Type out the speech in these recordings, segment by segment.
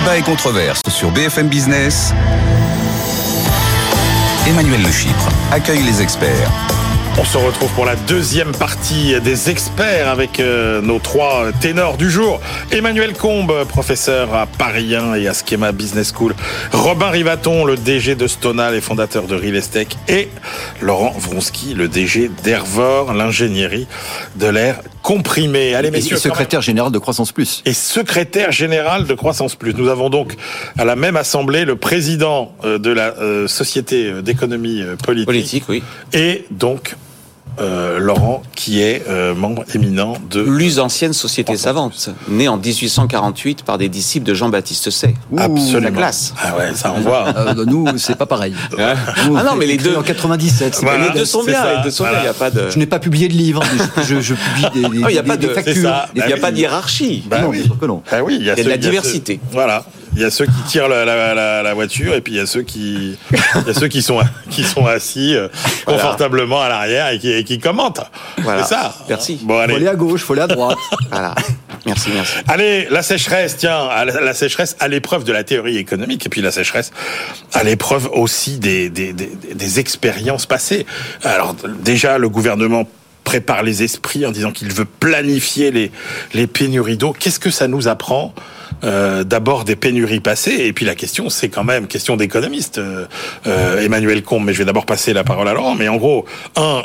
Débats et controverses sur BFM Business. Emmanuel Lechypre accueille les experts. On se retrouve pour la deuxième partie des experts avec nos trois ténors du jour. Emmanuel Combe, professeur à Paris 1 et à Skema Business School. Robin Rivaton, le DG de Stonal et fondateur de Rivestec. Et Laurent Wronski, le DG d'Hervor, l'ingénierie de l'air comprimé. Allez, messieurs. Et secrétaire général de Croissance Plus. Et secrétaire général de Croissance Plus. Nous avons donc à la même assemblée le président de la Société d'économie politique. Politique, oui. Et donc... Laurent, qui est membre éminent de... l'use ancienne société savante, née en 1848 par des disciples de Jean-Baptiste Say. Absolument. La classe. Ah ouais, ça on voit. Nous, c'est pas pareil. Nous, ah non, mais les deux... en 97. Voilà, les deux sont bien, ça. Les deux sont voilà. Bien. Y a pas de... Je n'ai pas publié de livre, mais je publie des, oh, y a pas des factures. Bah il n'y a pas de hiérarchie. Bah non, oui. C'est sûr que non. Bah oui, il y a de la diversité. Voilà. Il y a ceux qui tirent la voiture et puis il y a ceux qui sont assis confortablement à l'arrière et qui commentent. Voilà. C'est ça. Merci. Bon, allez. Faut aller à gauche, faut aller à droite. Voilà. Merci. Allez, la sécheresse, tiens, la sécheresse à l'épreuve de la théorie économique et puis la sécheresse à l'épreuve aussi des expériences passées. Alors déjà le gouvernement prépare les esprits en disant qu'il veut planifier les pénuries d'eau. Qu'est-ce que ça nous apprend? D'abord des pénuries passées et puis la question c'est quand même question d'économiste Emmanuel Combe, mais je vais d'abord passer la parole à Laurent, mais en gros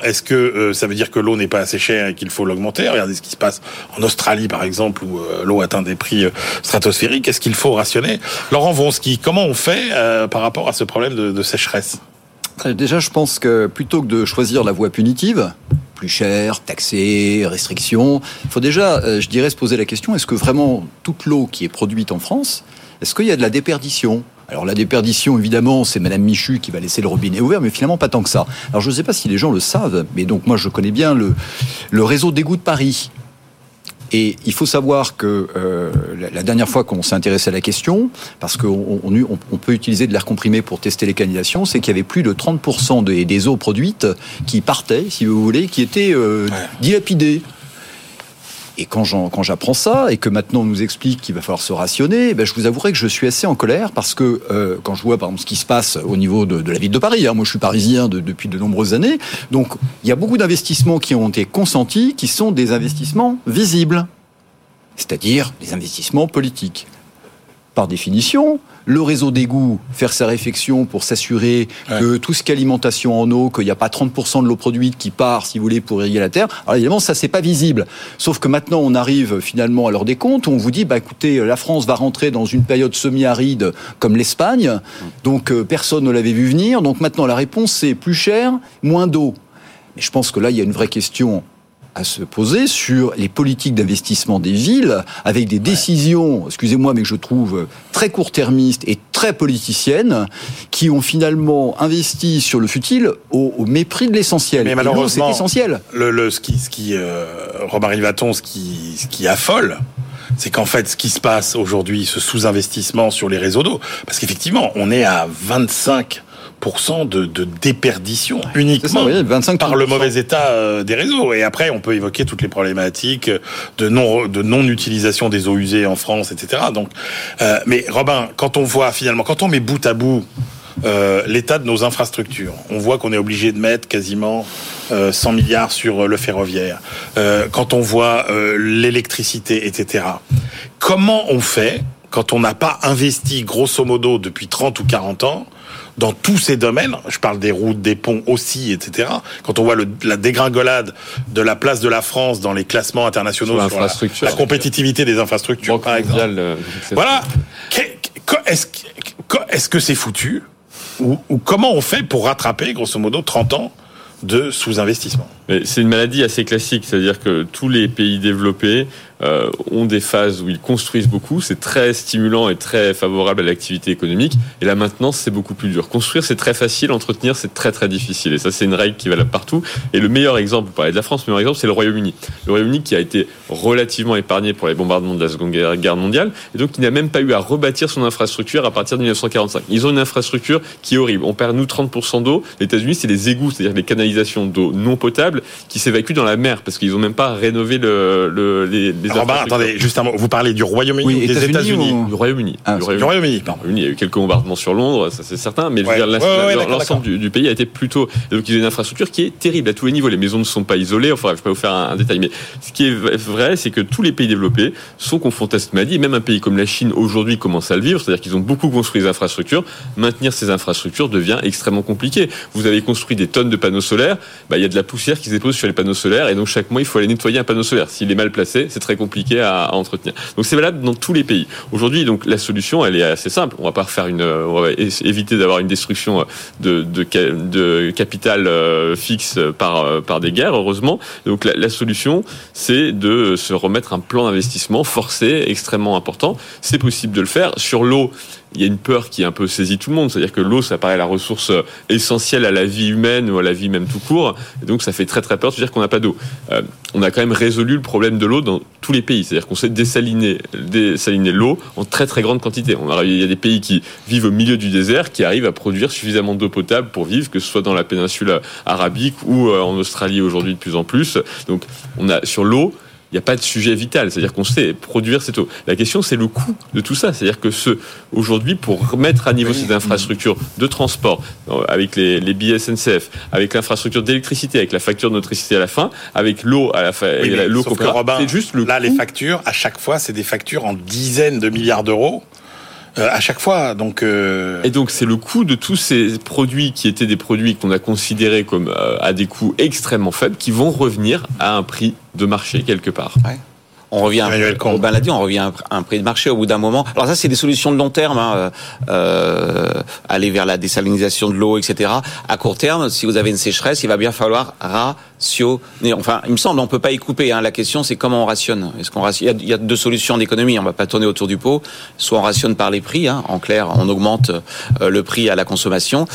est-ce que ça veut dire que l'eau n'est pas assez chère et qu'il faut l'augmenter? Regardez ce qui se passe en Australie par exemple où l'eau atteint des prix stratosphériques. Est-ce qu'il faut rationner? Laurent Wronski, comment on fait par rapport à ce problème de sécheresse? Déjà je pense que plutôt que de choisir la voie punitive, plus cher, taxé, restrictions. Il faut déjà, je dirais, se poser la question, est-ce que vraiment toute l'eau qui est produite en France, est-ce qu'il y a de la déperdition ? Alors la déperdition, évidemment, c'est Madame Michu qui va laisser le robinet ouvert, mais finalement pas tant que ça. Alors je ne sais pas si les gens le savent, mais donc moi je connais bien le réseau d'égouts de Paris. Et il faut savoir que la dernière fois qu'on s'est intéressé à la question, parce qu'on peut utiliser de l'air comprimé pour tester les canalisations, c'est qu'il y avait plus de 30% des eaux produites qui partaient, si vous voulez, qui étaient dilapidées. Et quand j'apprends ça, et que maintenant on nous explique qu'il va falloir se rationner, eh bien, je vous avouerai que je suis assez en colère, parce que quand je vois par exemple ce qui se passe au niveau de la ville de Paris, moi je suis parisien depuis de nombreuses années, donc il y a beaucoup d'investissements qui ont été consentis, qui sont des investissements visibles, c'est-à-dire des investissements politiques. Par définition, le réseau d'égouts, faire sa réfection pour s'assurer que tout ce qu'alimentation en eau, qu'il n'y a pas 30% de l'eau produite qui part, si vous voulez, pour irriguer la terre. Alors évidemment, ça, c'est pas visible. Sauf que maintenant, on arrive finalement à l'heure des comptes où on vous dit, bah écoutez, la France va rentrer dans une période semi-aride comme l'Espagne. Donc, personne ne l'avait vu venir. Donc maintenant, la réponse, c'est plus cher, moins d'eau. Mais je pense que là, il y a une vraie question à se poser sur les politiques d'investissement des villes, avec des décisions, excusez-moi, mais que je trouve très court-termistes et très politiciennes, qui ont finalement investi sur le futile au mépris de l'essentiel. Mais malheureusement, non, c'est essentiel. Robin Rivaton, ce qui affole, c'est qu'en fait, ce qui se passe aujourd'hui, ce sous-investissement sur les réseaux d'eau, parce qu'effectivement, on est à 25% de déperdition uniquement ça, 25% par le mauvais état des réseaux. Et après, on peut évoquer toutes les problématiques de non-utilisation des eaux usées en France, etc. Donc, mais Robin, quand on voit finalement, quand on met bout à bout l'état de nos infrastructures, on voit qu'on est obligé de mettre quasiment 100 milliards sur le ferroviaire. Quand on voit l'électricité, etc. Comment on fait quand on n'a pas investi grosso modo depuis 30 ou 40 ans dans tous ces domaines, je parle des routes, des ponts aussi, etc. Quand on voit la dégringolade de la place de la France dans les classements internationaux sur la compétitivité des infrastructures, par exemple. Voilà. Est-ce que c'est foutu ou comment on fait pour rattraper, grosso modo, 30 ans de sous-investissement? C'est une maladie assez classique, c'est-à-dire que tous les pays développés ont des phases où ils construisent beaucoup, c'est très stimulant et très favorable à l'activité économique, et la maintenance c'est beaucoup plus dur. Construire c'est très facile, entretenir c'est très très difficile, et ça c'est une règle qui valable partout, et le meilleur exemple, vous parlez de la France, le meilleur exemple c'est le Royaume-Uni. Le Royaume-Uni qui a été relativement épargné pour les bombardements de la Seconde Guerre mondiale, et donc qui n'a même pas eu à rebâtir son infrastructure à partir de 1945. Ils ont une infrastructure qui est horrible, on perd nous 30% d'eau, les États-Unis c'est les égouts, c'est-à-dire les canalisations canalisations d'eau non potable qui s'évacuent dans la mer parce qu'ils n'ont même pas rénové les infrastructures. Attendez, juste un mot. Vous parlez du Royaume-Uni ou des États-Unis ou... Du Royaume-Uni. Il y a eu quelques bombardements sur Londres, ça c'est certain, mais l'ensemble du pays a été plutôt. Donc il y a une infrastructure qui est terrible à tous les niveaux. Les maisons ne sont pas isolées. Enfin, je ne vais pas vous faire un détail, mais ce qui est vrai, c'est que tous les pays développés sont confrontés à cette maladie. Même un pays comme la Chine aujourd'hui commence à le vivre, c'est-à-dire qu'ils ont beaucoup construit des infrastructures. Maintenir ces infrastructures devient extrêmement compliqué. Vous avez construit des tonnes de panneaux solaires, il y a de la poussière qui se dépose sur les panneaux solaires et donc chaque mois il faut aller nettoyer un panneau solaire. S'il est mal placé, c'est très compliqué à entretenir. Donc c'est valable dans tous les pays. Aujourd'hui, donc la solution, elle est assez simple. On va éviter d'avoir une destruction de capital fixe par des guerres, heureusement. Donc la solution, c'est de se remettre un plan d'investissement forcé, extrêmement important. C'est possible de le faire. Sur l'eau, il y a une peur qui un peu saisit tout le monde, c'est-à-dire que l'eau, ça paraît la ressource essentielle à la vie humaine ou à la vie même tout court, et donc ça fait très très peur de se dire qu'on n'a pas d'eau. On a quand même résolu le problème de l'eau dans tous les pays, c'est-à-dire qu'on sait désaliner l'eau en très très grande quantité. Il y a des pays qui vivent au milieu du désert, qui arrivent à produire suffisamment d'eau potable pour vivre, que ce soit dans la péninsule arabique ou en Australie aujourd'hui de plus en plus. Donc on a sur l'eau, il n'y a pas de sujet vital, c'est-à-dire qu'on sait produire cette eau. La question, c'est le coût de tout ça. C'est-à-dire que aujourd'hui, pour remettre à niveau ces infrastructures de transport, avec les billets SNCF, avec l'infrastructure d'électricité, avec la facture de notre électricité à la fin, avec l'eau à la fin, l'eau qu'on prend, c'est juste le coût. Là, les factures, à chaque fois, c'est des factures en dizaines de milliards d'euros. À chaque fois, donc. Et donc, c'est le coût de tous ces produits qui étaient des produits qu'on a considérés comme à des coûts extrêmement faibles, qui vont revenir à un prix de marché quelque part. Ouais. On revient. Robin l'a dit, on revient à un prix de marché au bout d'un moment. Alors ça, c'est des solutions de long terme, aller vers la désalinisation de l'eau, etc. À court terme, si vous avez une sécheresse, il va bien falloir rationner. Enfin, il me semble, on peut pas y couper. La question, c'est comment on rationne. Est-ce qu'on rationne ? Il y a deux solutions en économie. On va pas tourner autour du pot. Soit on rationne par les prix. En clair, on augmente le prix à la consommation,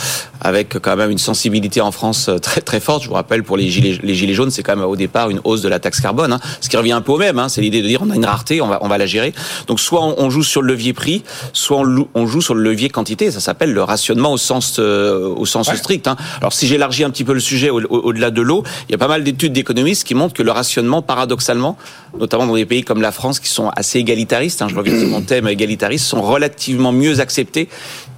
avec quand même une sensibilité en France très très forte. Je vous rappelle, pour les gilets jaunes, c'est quand même au départ une hausse de la taxe carbone, ce qui revient un peu au même. C'est l'idée de dire on a une rareté, on va la gérer. Donc soit on joue sur le levier prix, soit on joue sur le levier quantité. Ça s'appelle le rationnement au sens strict. Alors si j'élargis un petit peu le sujet au-delà de l'eau, il y a pas mal d'études d'économistes qui montrent que le rationnement, paradoxalement, notamment dans des pays comme la France qui sont assez égalitaristes, je reviens sur mon thème égalitariste, sont relativement mieux acceptés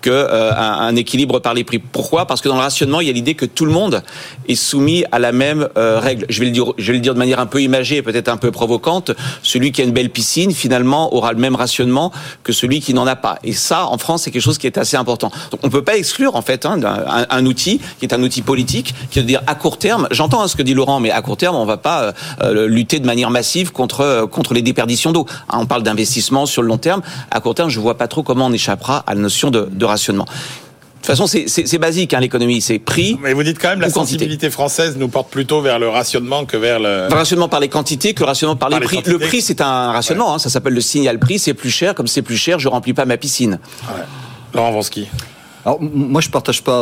que un équilibre par les prix. Pourquoi ? Parce que dans le rationnement, il y a l'idée que tout le monde est soumis à la même règle. Je vais le dire de manière un peu imagée, peut-être un peu provocante. Celui qui a une belle piscine, finalement, aura le même rationnement que celui qui n'en a pas. Et ça, en France, c'est quelque chose qui est assez important. Donc, on peut pas exclure, en fait, un outil qui est un outil politique, qui est de dire à court terme. J'entends ce que dit Laurent, mais à court terme, on va pas lutter de manière massive contre les déperditions d'eau. On parle d'investissement sur le long terme. À court terme, je vois pas trop comment on échappera à la notion de rationnement. De toute façon, c'est basique, l'économie, c'est prix. Mais vous dites quand même la sensibilité française nous porte plutôt vers le rationnement que vers le rationnement par les quantités que le rationnement par les prix. Quantités. Le prix, c'est un rationnement, ça s'appelle le signal prix. C'est plus cher, comme c'est plus cher, je remplis pas ma piscine. Ouais. Laurent Wronski. Alors moi, je partage pas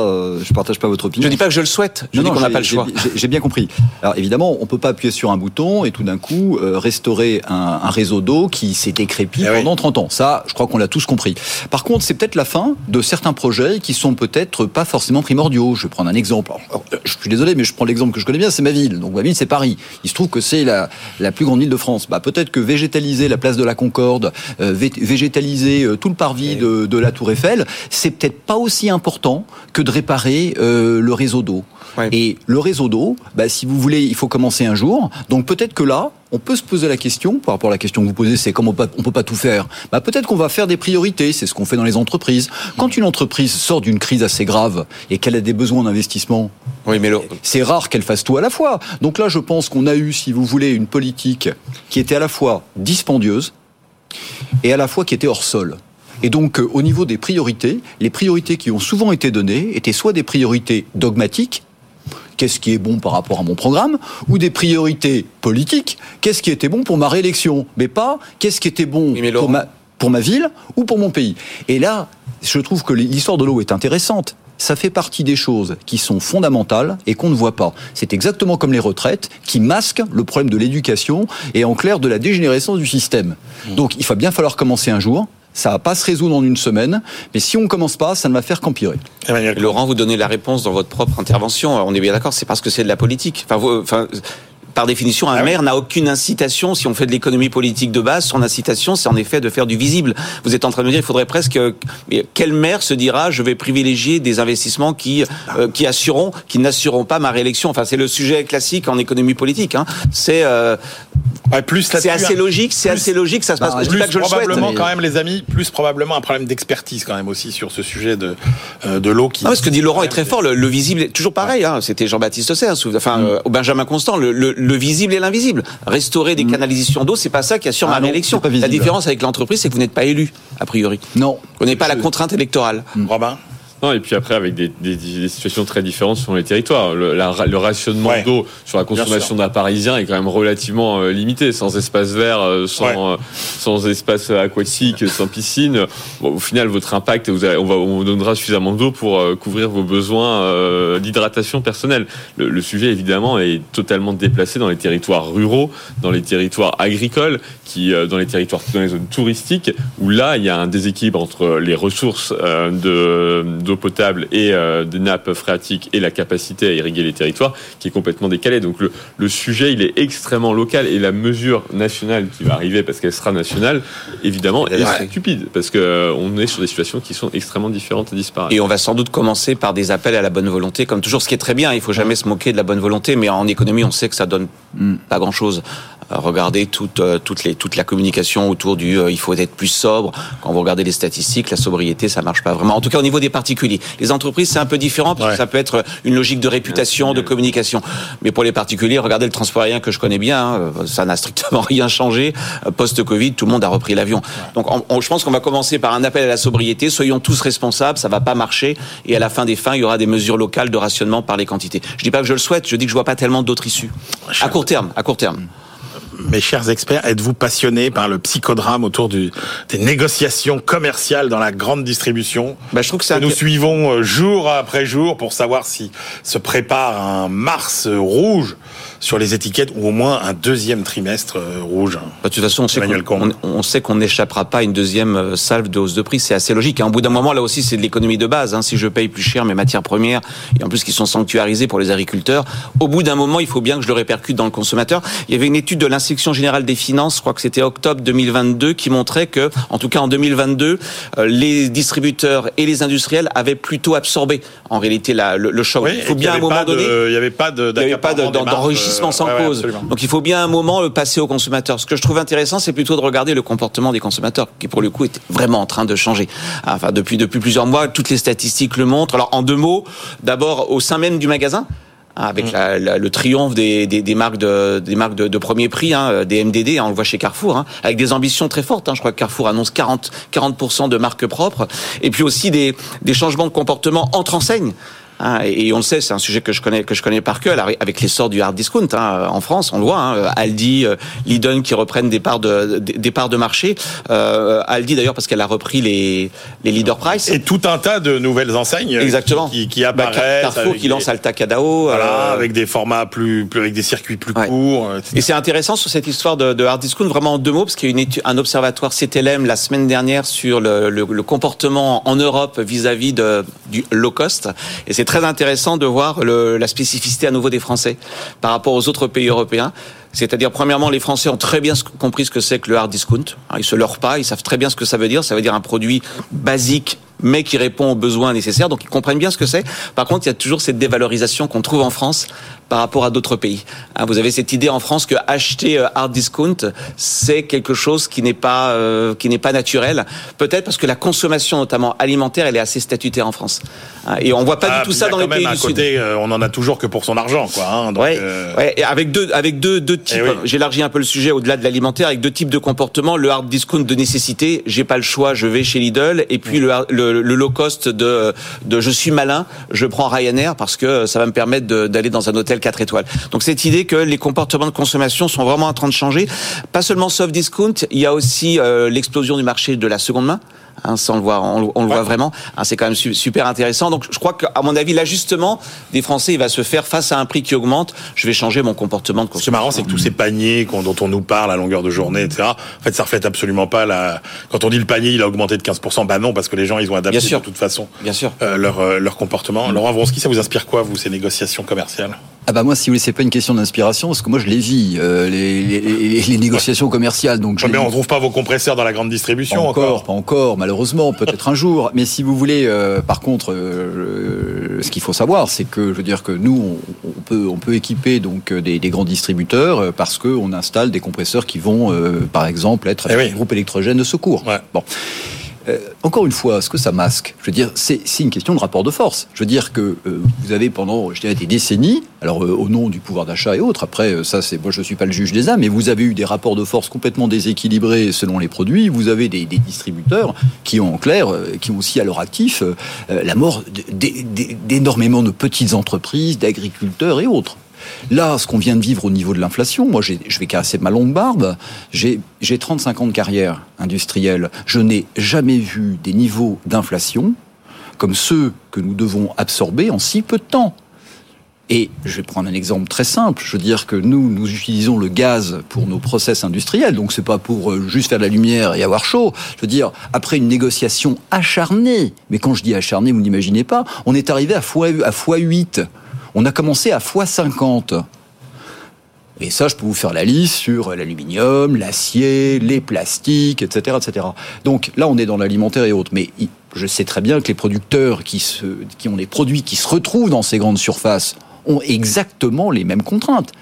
votre opinion. Je dis pas que je le souhaite. Je dis qu'on n'a pas le choix. J'ai bien compris. Alors évidemment, on peut pas appuyer sur un bouton et tout d'un coup restaurer un réseau d'eau qui s'est décrépi pendant 30 ans. Ça, je crois qu'on l'a tous compris. Par contre, c'est peut-être la fin de certains projets qui sont peut-être pas forcément primordiaux. Je vais prendre un exemple. Alors, je suis désolé, mais je prends l'exemple que je connais bien, c'est ma ville. Donc ma ville, c'est Paris. Il se trouve que c'est la plus grande ville de France. Peut-être que végétaliser la place de la Concorde, végétaliser tout le parvis de la Tour Eiffel, c'est peut-être pas aussi important que de réparer le réseau d'eau. Ouais. Et le réseau d'eau, si vous voulez, il faut commencer un jour. Donc peut-être que là, on peut se poser la question, par rapport à la question que vous posez, c'est comment on peut pas tout faire. Peut-être qu'on va faire des priorités, c'est ce qu'on fait dans les entreprises. Quand une entreprise sort d'une crise assez grave et qu'elle a des besoins d'investissement, c'est rare qu'elle fasse tout à la fois. Donc là, je pense qu'on a eu, si vous voulez, une politique qui était à la fois dispendieuse et à la fois qui était hors sol. Et donc, au niveau des priorités, les priorités qui ont souvent été données étaient soit des priorités dogmatiques, qu'est-ce qui est bon par rapport à mon programme, ou des priorités politiques, qu'est-ce qui était bon pour ma réélection, mais pas qu'est-ce qui était bon pour ma ville ou pour mon pays. Et là, je trouve que l'histoire de l'eau est intéressante. Ça fait partie des choses qui sont fondamentales et qu'on ne voit pas. C'est exactement comme les retraites qui masquent le problème de l'éducation et en clair de la dégénérescence du système. Donc, il va bien falloir commencer un jour. Ça va pas se résoudre en une semaine, mais si on commence pas, ça ne va faire qu'empirer. Emmanuel Laurent, vous donnez la réponse dans votre propre intervention. On est bien d'accord, c'est parce que c'est de la politique. Par définition, un maire n'a aucune incitation. Si on fait de l'économie politique de base, son incitation, c'est en effet de faire du visible. Vous êtes en train de me dire, il faudrait presque... Mais quel maire se dira, je vais privilégier des investissements qui n'assureront pas ma réélection. Enfin, c'est le sujet classique en économie politique. Hein. C'est assez logique, ça se passe. Je dis pas que je le souhaite. Probablement, quand même, les amis, plus probablement un problème d'expertise quand même aussi sur ce sujet de l'eau. Ce que dit Laurent est très fort. Le visible est toujours pareil. Ouais. Hein, c'était Jean-Baptiste Say, Benjamin Constant. Le visible et l'invisible. Restaurer des canalisations d'eau, c'est pas ça qui assure ma réélection. La différence avec l'entreprise, c'est que vous n'êtes pas élu, a priori. Non. Vous n'avez pas la contrainte électorale. Robin ? Non, et puis après, avec des situations très différentes selon les territoires. Le rationnement d'eau sur la consommation d'un Parisien est quand même relativement limité. Sans espace vert, sans espace aquatique, sans piscine. Bon, au final, votre impact, on vous donnera suffisamment d'eau pour couvrir vos besoins d'hydratation personnelle. Le sujet, évidemment, est totalement déplacé dans les territoires ruraux, dans les territoires agricoles, dans les zones touristiques, où là, il y a un déséquilibre entre les ressources d'eau potable et des nappes phréatiques et la capacité à irriguer les territoires qui est complètement décalée. Donc le sujet, il est extrêmement local et la mesure nationale qui va arriver, parce qu'elle sera nationale, évidemment, est stupide, parce qu'on est sur des situations qui sont extrêmement différentes et disparates. Et on va sans doute commencer par des appels à la bonne volonté, comme toujours, ce qui est très bien. Il ne faut jamais se moquer de la bonne volonté, mais en économie, on sait que ça donne pas grand-chose. Regardez toute la communication autour du il faut être plus sobre. Quand vous regardez les statistiques, la sobriété, ça marche pas vraiment. En tout cas, au niveau des particuliers. Les entreprises, c'est un peu différent parce que ça peut être une logique de réputation, de communication. Mais pour les particuliers, regardez le transport aérien que je connais bien. Ça n'a strictement rien changé. Post-Covid, tout le monde a repris l'avion. Donc, je pense qu'on va commencer par un appel à la sobriété. Soyons tous responsables. Ça va pas marcher. Et à la fin des fins, il y aura des mesures locales de rationnement par les quantités. Je dis pas que je le souhaite. Je dis que je vois pas tellement d'autres issues. À court terme. Mes chers experts, êtes-vous passionnés par le psychodrame autour des négociations commerciales dans la grande distribution ? Je trouve que nous suivons jour après jour pour savoir si se prépare un mars rouge sur les étiquettes ou au moins un deuxième trimestre rouge. De toute façon, on sait qu'on n'échappera pas à une deuxième salve de hausse de prix. C'est assez logique. Au bout d'un moment, là aussi, c'est de l'économie de base. Si je paye plus cher mes matières premières et en plus qui sont sanctuarisées pour les agriculteurs, au bout d'un moment, il faut bien que je le répercute dans le consommateur. Il y avait une étude de l'Inspection générale des finances, je crois que c'était octobre 2022, qui montrait que, en tout cas en 2022, les distributeurs et les industriels avaient plutôt absorbé, en réalité, le choc. Oui, il faut bien à un moment donné... Il n'y avait pas d'enrichissement sans cause. Absolument. Donc il faut bien à un moment le passer aux consommateurs. Ce que je trouve intéressant, c'est plutôt de regarder le comportement des consommateurs, qui pour le coup est vraiment en train de changer. Enfin, depuis plusieurs mois, toutes les statistiques le montrent. Alors en deux mots, d'abord au sein même du magasin, avec le triomphe des marques de premier prix, des MDD, on le voit chez Carrefour, avec des ambitions très fortes. Je crois que Carrefour annonce 40% de marques propres. Et puis aussi des changements de comportement entre enseignes. Et on le sait, c'est un sujet que je connais par cœur, avec l'essor du hard discount en France, on le voit. Aldi, Lidl qui reprennent des parts de marché. Aldi d'ailleurs parce qu'elle a repris les Leader Price. Et tout un tas de nouvelles enseignes. Exactement. Qui apparaissent. Carrefour qui lance Atacadão. Voilà, avec des formats plus avec des circuits plus courts. Etc. Et c'est intéressant sur cette histoire de hard discount, vraiment en deux mots, parce qu'il y a un observatoire CTLM la semaine dernière sur le comportement en Europe vis-à-vis du low cost. Et c'est très intéressant de voir la spécificité à nouveau des Français par rapport aux autres pays européens. C'est-à-dire, premièrement, les Français ont très bien compris ce que c'est que le hard discount. Ils se leurrent pas, ils savent très bien ce que ça veut dire. Ça veut dire un produit basique, mais qui répond aux besoins nécessaires. Donc, ils comprennent bien ce que c'est. Par contre, il y a toujours cette dévalorisation qu'on trouve en France par rapport à d'autres pays. Vous avez cette idée en France que acheter hard discount, c'est quelque chose qui n'est pas naturel. Peut-être parce que la consommation, notamment alimentaire, elle est assez statutaire en France. Et on voit pas du tout ça dans les pays du Sud. On en a toujours que pour son argent, quoi. Et avec deux types. J'élargis un peu le sujet au-delà de l'alimentaire avec deux types de comportements. Le hard discount de nécessité, j'ai pas le choix, je vais chez Lidl. Et puis le low cost de je suis malin, je prends Ryanair parce que ça va me permettre d'aller dans un hôtel 4 étoiles. Donc cette idée que les comportements de consommation sont vraiment en train de changer, pas seulement soft discount, il y a aussi l'explosion du marché de la seconde main. hein, sans le voir, on le voit vraiment. Hein, c'est quand même super intéressant. Donc, je crois qu'à mon avis, l'ajustement des Français, il va se faire face à un prix qui augmente. Je vais changer mon comportement de consommation. Ce qui est marrant, c'est que tous ces paniers dont on nous parle à longueur de journée, etc., en fait, ça reflète absolument pas la. Quand on dit le panier, il a augmenté de 15%, bah non, parce que les gens, ils ont adapté de toute façon leur comportement. Laurent Wronski, ça vous inspire quoi, vous, ces négociations commerciales ? Ah bah moi, si vous voulez, c'est pas une question d'inspiration, parce que moi je les vis, les négociations commerciales. Donc mais on trouve pas vos compresseurs dans la grande distribution encore. Pas encore, malheureusement, peut-être un jour. Mais si vous voulez, par contre, ce qu'il faut savoir, c'est que je veux dire que nous, on peut équiper donc des grands distributeurs parce que on installe des compresseurs qui vont, par exemple, être un groupe électrogène de secours. Ouais. Bon. Encore une fois, ce que ça masque, je veux dire, c'est une question de rapport de force. Je veux dire que vous avez pendant, je dirais, des décennies, alors au nom du pouvoir d'achat et autres, après, ça, c'est, moi, je ne suis pas le juge des âmes, mais vous avez eu des rapports de force complètement déséquilibrés selon les produits. Vous avez des distributeurs qui ont, en clair, qui ont aussi à leur actif la mort d'énormément de petites entreprises, d'agriculteurs et autres. Là, ce qu'on vient de vivre au niveau de l'inflation, moi, je vais casser ma longue barbe, j'ai 35 ans de carrière industrielle. Je n'ai jamais vu des niveaux d'inflation comme ceux que nous devons absorber en si peu de temps. Et je vais prendre un exemple très simple. Je veux dire que nous utilisons le gaz pour nos process industriels. Donc, c'est pas pour juste faire de la lumière et avoir chaud. Je veux dire, après une négociation acharnée, mais quand je dis acharnée, vous n'imaginez pas, on est arrivé à x8. On a commencé à x50. Et ça, je peux vous faire la liste sur l'aluminium, l'acier, les plastiques, etc., etc. Donc là, on est dans l'alimentaire et autres. Mais je sais très bien que les producteurs qui ont des produits qui se retrouvent dans ces grandes surfaces ont exactement les mêmes contraintes.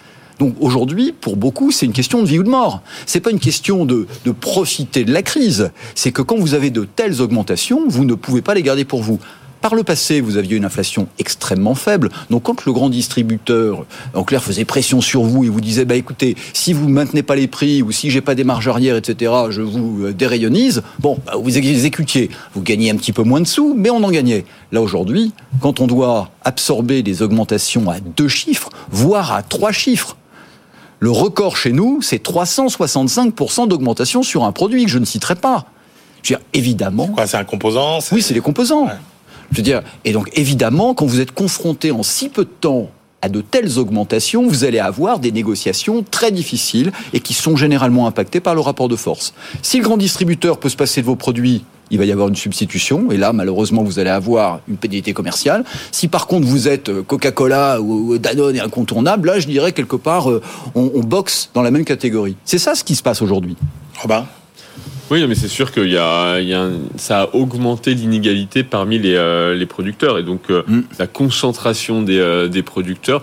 Donc aujourd'hui, pour beaucoup, c'est une question de vie ou de mort. C'est pas une question de profiter de la crise. C'est que quand vous avez de telles augmentations, vous ne pouvez pas les garder pour vous. Par le passé, vous aviez une inflation extrêmement faible. Donc, quand le grand distributeur, en clair, faisait pression sur vous et vous disait, bah, écoutez, si vous ne maintenez pas les prix ou si j'ai pas des marges arrière, etc., je vous dérayonise. Bon, bah, vous exécutiez. Vous gagnez un petit peu moins de sous, mais on en gagnait. Là, aujourd'hui, quand on doit absorber des augmentations à 2 chiffres, voire à 3 chiffres, le record chez nous, c'est 365% d'augmentation sur un produit que je ne citerai pas. Je veux dire, évidemment. C'est quoi, c'est un composant? Oui, c'est les composants. Ouais. Je veux dire, et donc évidemment, quand vous êtes confronté en si peu de temps à de telles augmentations, vous allez avoir des négociations très difficiles et qui sont généralement impactées par le rapport de force. Si le grand distributeur peut se passer de vos produits, il va y avoir une substitution, et là, malheureusement, vous allez avoir une pénalité commerciale. Si par contre, vous êtes Coca-Cola ou Danone et incontournable, là, je dirais quelque part, on boxe dans la même catégorie. C'est ça ce qui se passe aujourd'hui. Robin ? Oui, mais c'est sûr que ça a augmenté l'inégalité parmi les producteurs. Et donc, la concentration des producteurs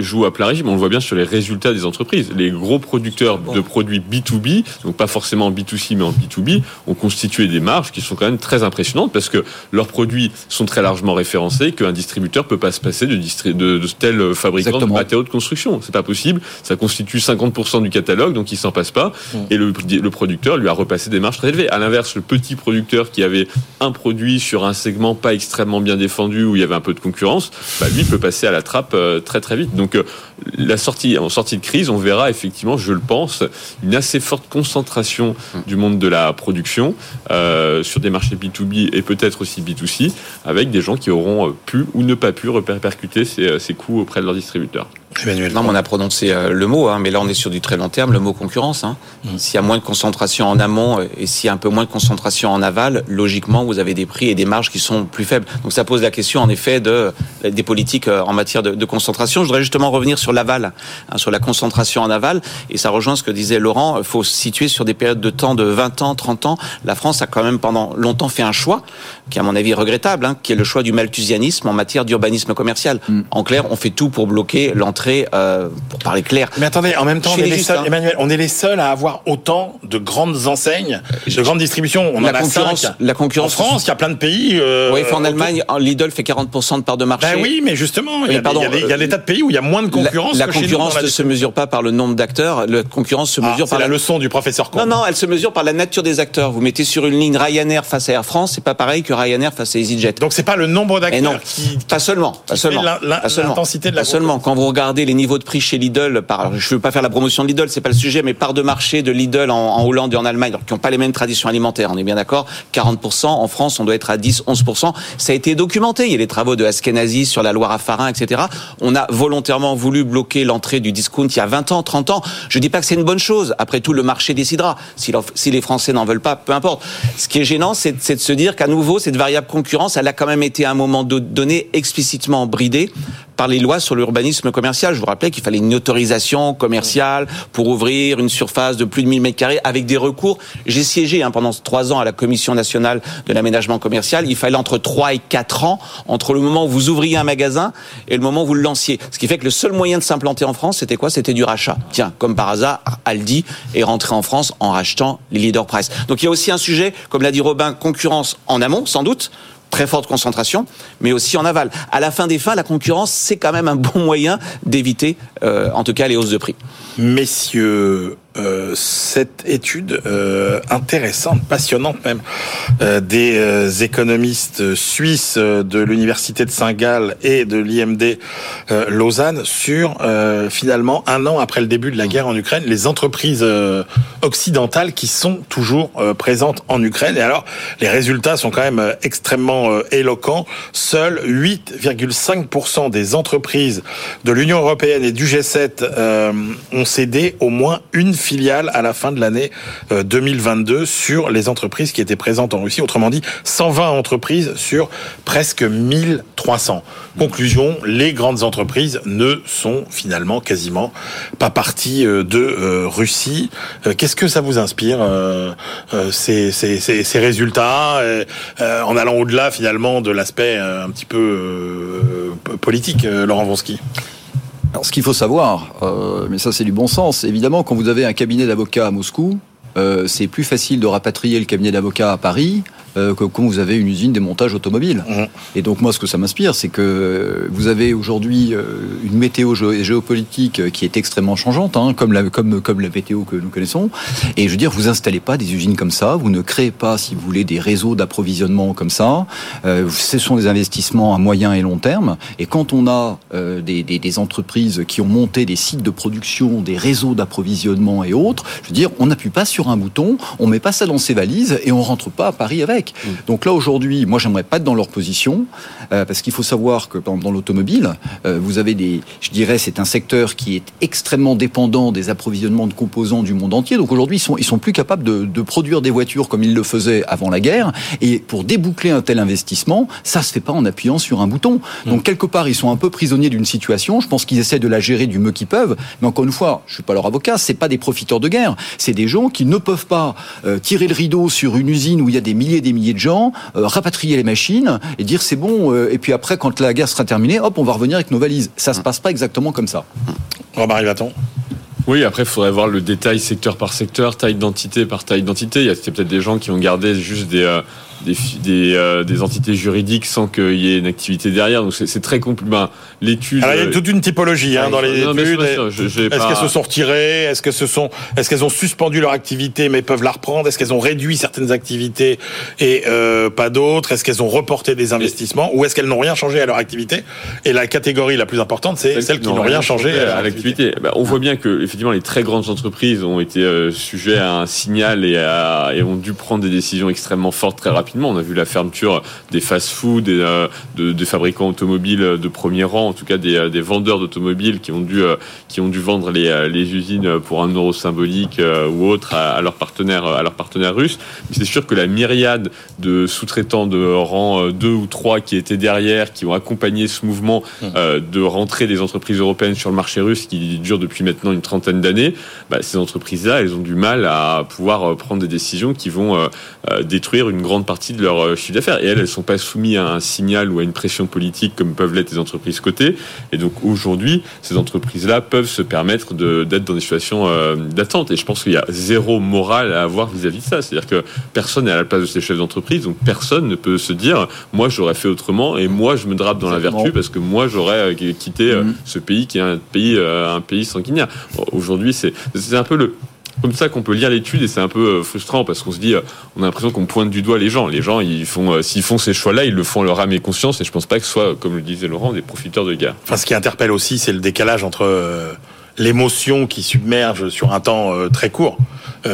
joue à plein régime. On le voit bien sur les résultats des entreprises. Les gros producteurs de produits B2B, donc pas forcément en B2C, mais en B2B, ont constitué des marges qui sont quand même très impressionnantes parce que leurs produits sont très largement référencés, qu'un distributeur ne peut pas se passer de tel fabricant de matériaux de construction. C'est pas possible. Ça constitue 50% du catalogue, donc il ne s'en passe pas. Et le producteur lui a repasser des marges très élevées. À l'inverse, le petit producteur qui avait un produit sur un segment pas extrêmement bien défendu où il y avait un peu de concurrence, bah lui peut passer à la trappe très très vite. Donc en sortie de crise, on verra effectivement, je le pense, une assez forte concentration du monde de la production sur des marchés B2B et peut-être aussi B2C, avec des gens qui auront pu ou ne pas pu répercuter ces coûts auprès de leurs distributeurs. Emmanuel, non, mais on a prononcé le mot, mais là on est sur du très long terme, le mot concurrence. S'il y a moins de concentration en amont et s'il y a un peu moins de concentration en aval, logiquement vous avez des prix et des marges qui sont plus faibles. Donc ça pose la question en effet des politiques en matière de concentration. Je voudrais justement revenir sur l'aval, sur la concentration en aval, et ça rejoint ce que disait Laurent. Il faut se situer sur des périodes de temps de 20 ans, 30 ans. La France a quand même pendant longtemps fait un choix qui à mon avis est regrettable, qui est le choix du malthusianisme en matière d'urbanisme commercial. En clair, on fait tout pour bloquer l'entrée. Pour parler clair. Mais attendez, en même temps, Emmanuel, on est les seuls à avoir autant de grandes enseignes, de grandes distributions. On en a 5. La concurrence. En France, il y a plein de pays. Oui, en Allemagne, Lidl fait 40% de part de marché. Ben oui, mais justement, il y a des tas de pays où il y a moins de concurrence. La concurrence ne se mesure pas par le nombre d'acteurs. La concurrence se mesure par la leçon du professeur Combe. Non, elle se mesure par la nature des acteurs. Vous mettez sur une ligne Ryanair face à Air France, c'est pas pareil que Ryanair face à EasyJet. Donc c'est pas le nombre d'acteurs qui. Pas seulement. Pas seulement. L'intensité de la concurrence. Quand vous regardez regardez les niveaux de prix chez Lidl, je ne veux pas faire la promotion de Lidl, c'est pas le sujet, mais part de marché de Lidl en Hollande et en Allemagne, alors, qui n'ont pas les mêmes traditions alimentaires, on est bien d'accord, 40%, en France on doit être à 10-11%, ça a été documenté, il y a les travaux de Askenazi sur la loi Raffarin, etc. On a volontairement voulu bloquer l'entrée du discount il y a 20 ans, 30 ans, je ne dis pas que c'est une bonne chose, après tout le marché décidera, si les Français n'en veulent pas, peu importe. Ce qui est gênant, c'est de se dire qu'à nouveau, cette variable concurrence, elle a quand même été à un moment donné explicitement bridée par les lois sur l'urbanisme commercial. Je vous rappelais qu'il fallait une autorisation commerciale pour ouvrir une surface de plus de 1000 m2 avec des recours. J'ai siégé pendant 3 ans à la Commission nationale de l'aménagement commercial. Il fallait entre 3 et 4 ans entre le moment où vous ouvriez un magasin et le moment où vous le lanciez. Ce qui fait que le seul moyen de s'implanter en France, c'était quoi ? C'était du rachat. Tiens, comme par hasard, Aldi est rentré en France en rachetant les Leader Price. Donc il y a aussi un sujet, comme l'a dit Robin, concurrence en amont, sans doute, très forte concentration, mais aussi en aval. À la fin des fins, la concurrence, c'est quand même un bon moyen d'éviter, en tout cas, les hausses de prix. Messieurs, cette étude intéressante, passionnante même, des économistes suisses de l'université de Saint-Gall et de l'IMD Lausanne sur, finalement, 1 an après le début de la guerre en Ukraine, les entreprises occidentales qui sont toujours présentes en Ukraine. Et alors, les résultats sont quand même extrêmement éloquent. Seuls 8,5% des entreprises de l'Union européenne et du G7 ont cédé au moins une filiale à la fin de l'année 2022 sur les entreprises qui étaient présentes en Russie. Autrement dit, 120 entreprises sur presque 1300. Conclusion, les grandes entreprises ne sont finalement quasiment pas parties de Russie. Qu'est-ce que ça vous inspire, ces résultats, en allant au-delà finalement de l'aspect un petit peu politique, Laurent Wronski? Alors, ce qu'il faut savoir, mais ça c'est du bon sens, évidemment, quand vous avez un cabinet d'avocats à Moscou, c'est plus facile de rapatrier le cabinet d'avocats à Paris que quand vous avez une usine de montage automobile. Mmh. Et donc moi, ce que ça m'inspire, c'est que vous avez aujourd'hui une météo géopolitique qui est extrêmement changeante, hein, comme la météo que nous connaissons. Et je veux dire, vous installez pas des usines comme ça, vous ne créez pas, si vous voulez, des réseaux d'approvisionnement comme ça. Ce sont des investissements à moyen et long terme. Et quand on a des entreprises qui ont monté des sites de production, des réseaux d'approvisionnement et autres, je veux dire, on n'appuie pas sur un bouton, on met pas ça dans ses valises et on rentre pas à Paris avec. Donc là aujourd'hui, moi j'aimerais pas être dans leur position, parce qu'il faut savoir que par exemple, dans l'automobile, vous avez je dirais, c'est un secteur qui est extrêmement dépendant des approvisionnements de composants du monde entier. Donc aujourd'hui, ils sont plus capables de produire des voitures comme ils le faisaient avant la guerre. Et pour déboucler un tel investissement, ça se fait pas en appuyant sur un bouton. Donc quelque part, ils sont un peu prisonniers d'une situation. Je pense qu'ils essaient de la gérer du mieux qu'ils peuvent. Mais encore une fois, je suis pas leur avocat. C'est pas des profiteurs de guerre. C'est des gens qui ne peuvent pas tirer le rideau sur une usine où il y a des milliers de gens, rapatrier les machines et dire c'est bon, et puis après quand la guerre sera terminée, hop, on va revenir avec nos valises. Ça se passe pas exactement comme ça. Robin Rivaton. Oui, après il faudrait voir le détail secteur par secteur, taille d'entité par taille d'entité. Il y a peut-être des gens qui ont gardé juste des entités juridiques sans qu'il y ait une activité derrière, donc c'est très compliqué. L'étude. Alors il y a toute une typologie dans les études. Est-ce qu'elles se sont retirées ? Est-ce qu'elles ont suspendu leur activité mais peuvent la reprendre ? Est-ce qu'elles ont réduit certaines activités et pas d'autres ? Est-ce qu'elles ont reporté des investissements ? Ou est-ce qu'elles n'ont rien changé à leur activité ? Et la catégorie la plus importante, c'est celles qui n'ont rien changé à l'activité. On voit bien que effectivement les très grandes entreprises ont été sujets à un signal et ont dû prendre des décisions extrêmement fortes très rapidement. On a vu la fermeture des fast-food, des fabricants automobiles de premier rang, en tout cas des vendeurs d'automobiles qui ont dû vendre les usines pour 1 euro symbolique ou autre à leurs partenaires russes. Mais c'est sûr que la myriade de sous-traitants de rang 2 ou 3 qui étaient derrière, qui ont accompagné ce mouvement de rentrée des entreprises européennes sur le marché russe qui dure depuis maintenant une 30aine d'années, ces entreprises-là, elles ont du mal à pouvoir prendre des décisions qui vont détruire une grande partie de leur chiffre d'affaires. Et elles ne sont pas soumises à un signal ou à une pression politique comme peuvent l'être les entreprises cotées. Et donc aujourd'hui, ces entreprises-là peuvent se permettre d'être dans des situations d'attente. Et je pense qu'il y a zéro morale à avoir vis-à-vis de ça. C'est-à-dire que personne n'est à la place de ces chefs d'entreprise, donc personne ne peut se dire « moi j'aurais fait autrement et moi je me drape dans la vertu parce que moi j'aurais quitté ce pays qui est un pays sanguinaire ». Aujourd'hui, c'est un peu le comme ça qu'on peut lire l'étude, et c'est un peu frustrant parce qu'on se dit, on a l'impression qu'on pointe du doigt les gens. Les gens, ils font, s'ils font ces choix-là, ils le font à leur âme et conscience, et je pense pas que ce soit, comme le disait Laurent, des profiteurs de guerre. Enfin, ce qui interpelle aussi, c'est le décalage entre l'émotion qui submerge sur un temps très court,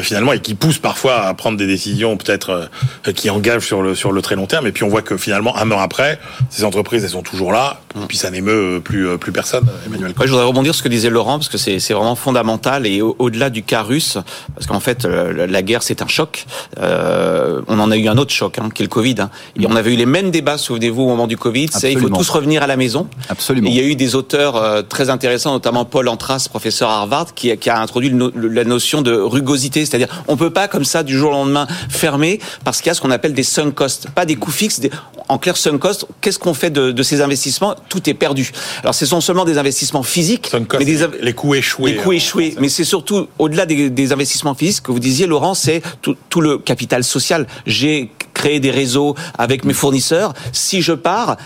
finalement, et qui pousse parfois à prendre des décisions peut-être qui engagent sur le très long terme. Et puis on voit que finalement, un an après, ces entreprises, elles sont toujours là, et puis ça n'émeut plus personne. Emmanuel Combe. Ouais, je voudrais rebondir sur ce que disait Laurent, parce que c'est vraiment fondamental, et au-delà du cas russe, parce qu'en fait, la guerre, c'est un choc. On en a eu un autre choc, qui est le Covid. Et on avait eu les mêmes débats, souvenez-vous, au moment du Covid. C'est, il faut tous revenir à la maison. Absolument. Et il y a eu des auteurs très intéressants, notamment Paul Antràs, professeur à Harvard, qui a introduit la notion de rugosité. C'est-à-dire, on peut pas comme ça du jour au lendemain fermer, parce qu'il y a ce qu'on appelle des sunk costs, pas des coûts fixes. En clair, sunk costs, qu'est-ce qu'on fait de ces investissements ? Tout est perdu. Alors, ce sont seulement des investissements physiques, mais les coûts échoués. Mais c'est surtout au-delà des investissements physiques que vous disiez, Laurent, c'est tout le capital social. J'ai créé des réseaux avec mes fournisseurs. Si je pars,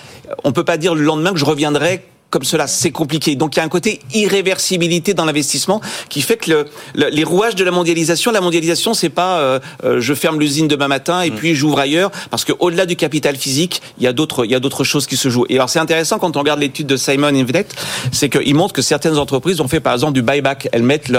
on peut pas dire le lendemain que je reviendrai. Comme cela, c'est compliqué. Donc, il y a un côté irréversibilité dans l'investissement qui fait que les rouages de la mondialisation, c'est pas je ferme l'usine demain matin et puis j'ouvre ailleurs, parce que au-delà du capital physique, il y a d'autres choses qui se jouent. Et alors, c'est intéressant quand on regarde l'étude de Simon Evenett, c'est qu'il montre que certaines entreprises ont fait, par exemple, du buyback. Elles mettent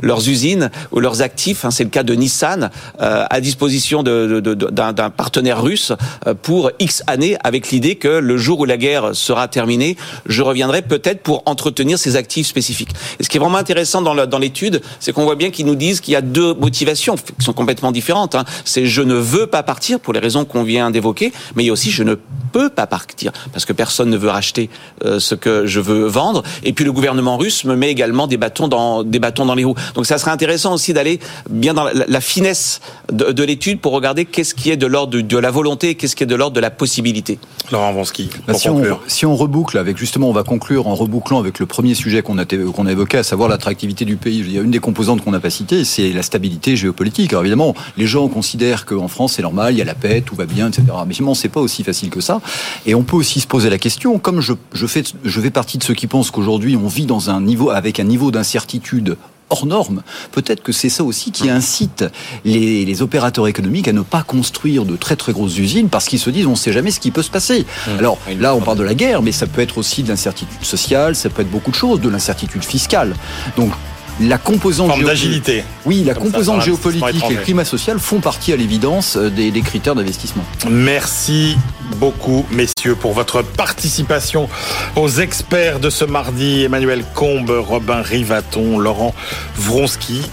leurs usines ou leurs actifs, c'est le cas de Nissan, à disposition d'un partenaire russe pour X années, avec l'idée que le jour où la guerre sera terminée, je reviendrait peut-être pour entretenir ces actifs spécifiques. Et ce qui est vraiment intéressant dans l'étude, c'est qu'on voit bien qu'ils nous disent qu'il y a deux motivations qui sont complètement différentes. C'est je ne veux pas partir pour les raisons qu'on vient d'évoquer, mais il y a aussi je ne peux pas partir parce que personne ne veut racheter ce que je veux vendre. Et puis le gouvernement russe me met également des bâtons dans les roues. Donc ça serait intéressant aussi d'aller bien dans la finesse de l'étude pour regarder qu'est-ce qui est de l'ordre de la volonté et qu'est-ce qui est de l'ordre de la possibilité. Laurent Wronski, si on reboucle avec, justement, on va conclure en rebouclant avec le premier sujet qu'on a évoqué, à savoir l'attractivité du pays. Il y a une des composantes qu'on n'a pas citée, c'est la stabilité géopolitique. Alors évidemment, les gens considèrent qu'en France, c'est normal, il y a la paix, tout va bien, etc. Mais finalement, c'est pas aussi facile que ça. Et on peut aussi se poser la question, comme je fais partie de ceux qui pensent qu'aujourd'hui, on vit dans un niveau d'incertitude hors norme, peut-être que c'est ça aussi qui incite les opérateurs économiques à ne pas construire de très très grosses usines, parce qu'ils se disent on ne sait jamais ce qui peut se passer. Alors là on parle de la guerre, mais ça peut être aussi de l'incertitude sociale, ça peut être beaucoup de choses, de l'incertitude fiscale. Donc la composante d'agilité. Oui, la composante géopolitique et le climat social font partie à l'évidence des critères d'investissement. Merci beaucoup, messieurs, pour votre participation aux experts de ce mardi. Emmanuel Combe, Robin Rivaton, Laurent Wronski.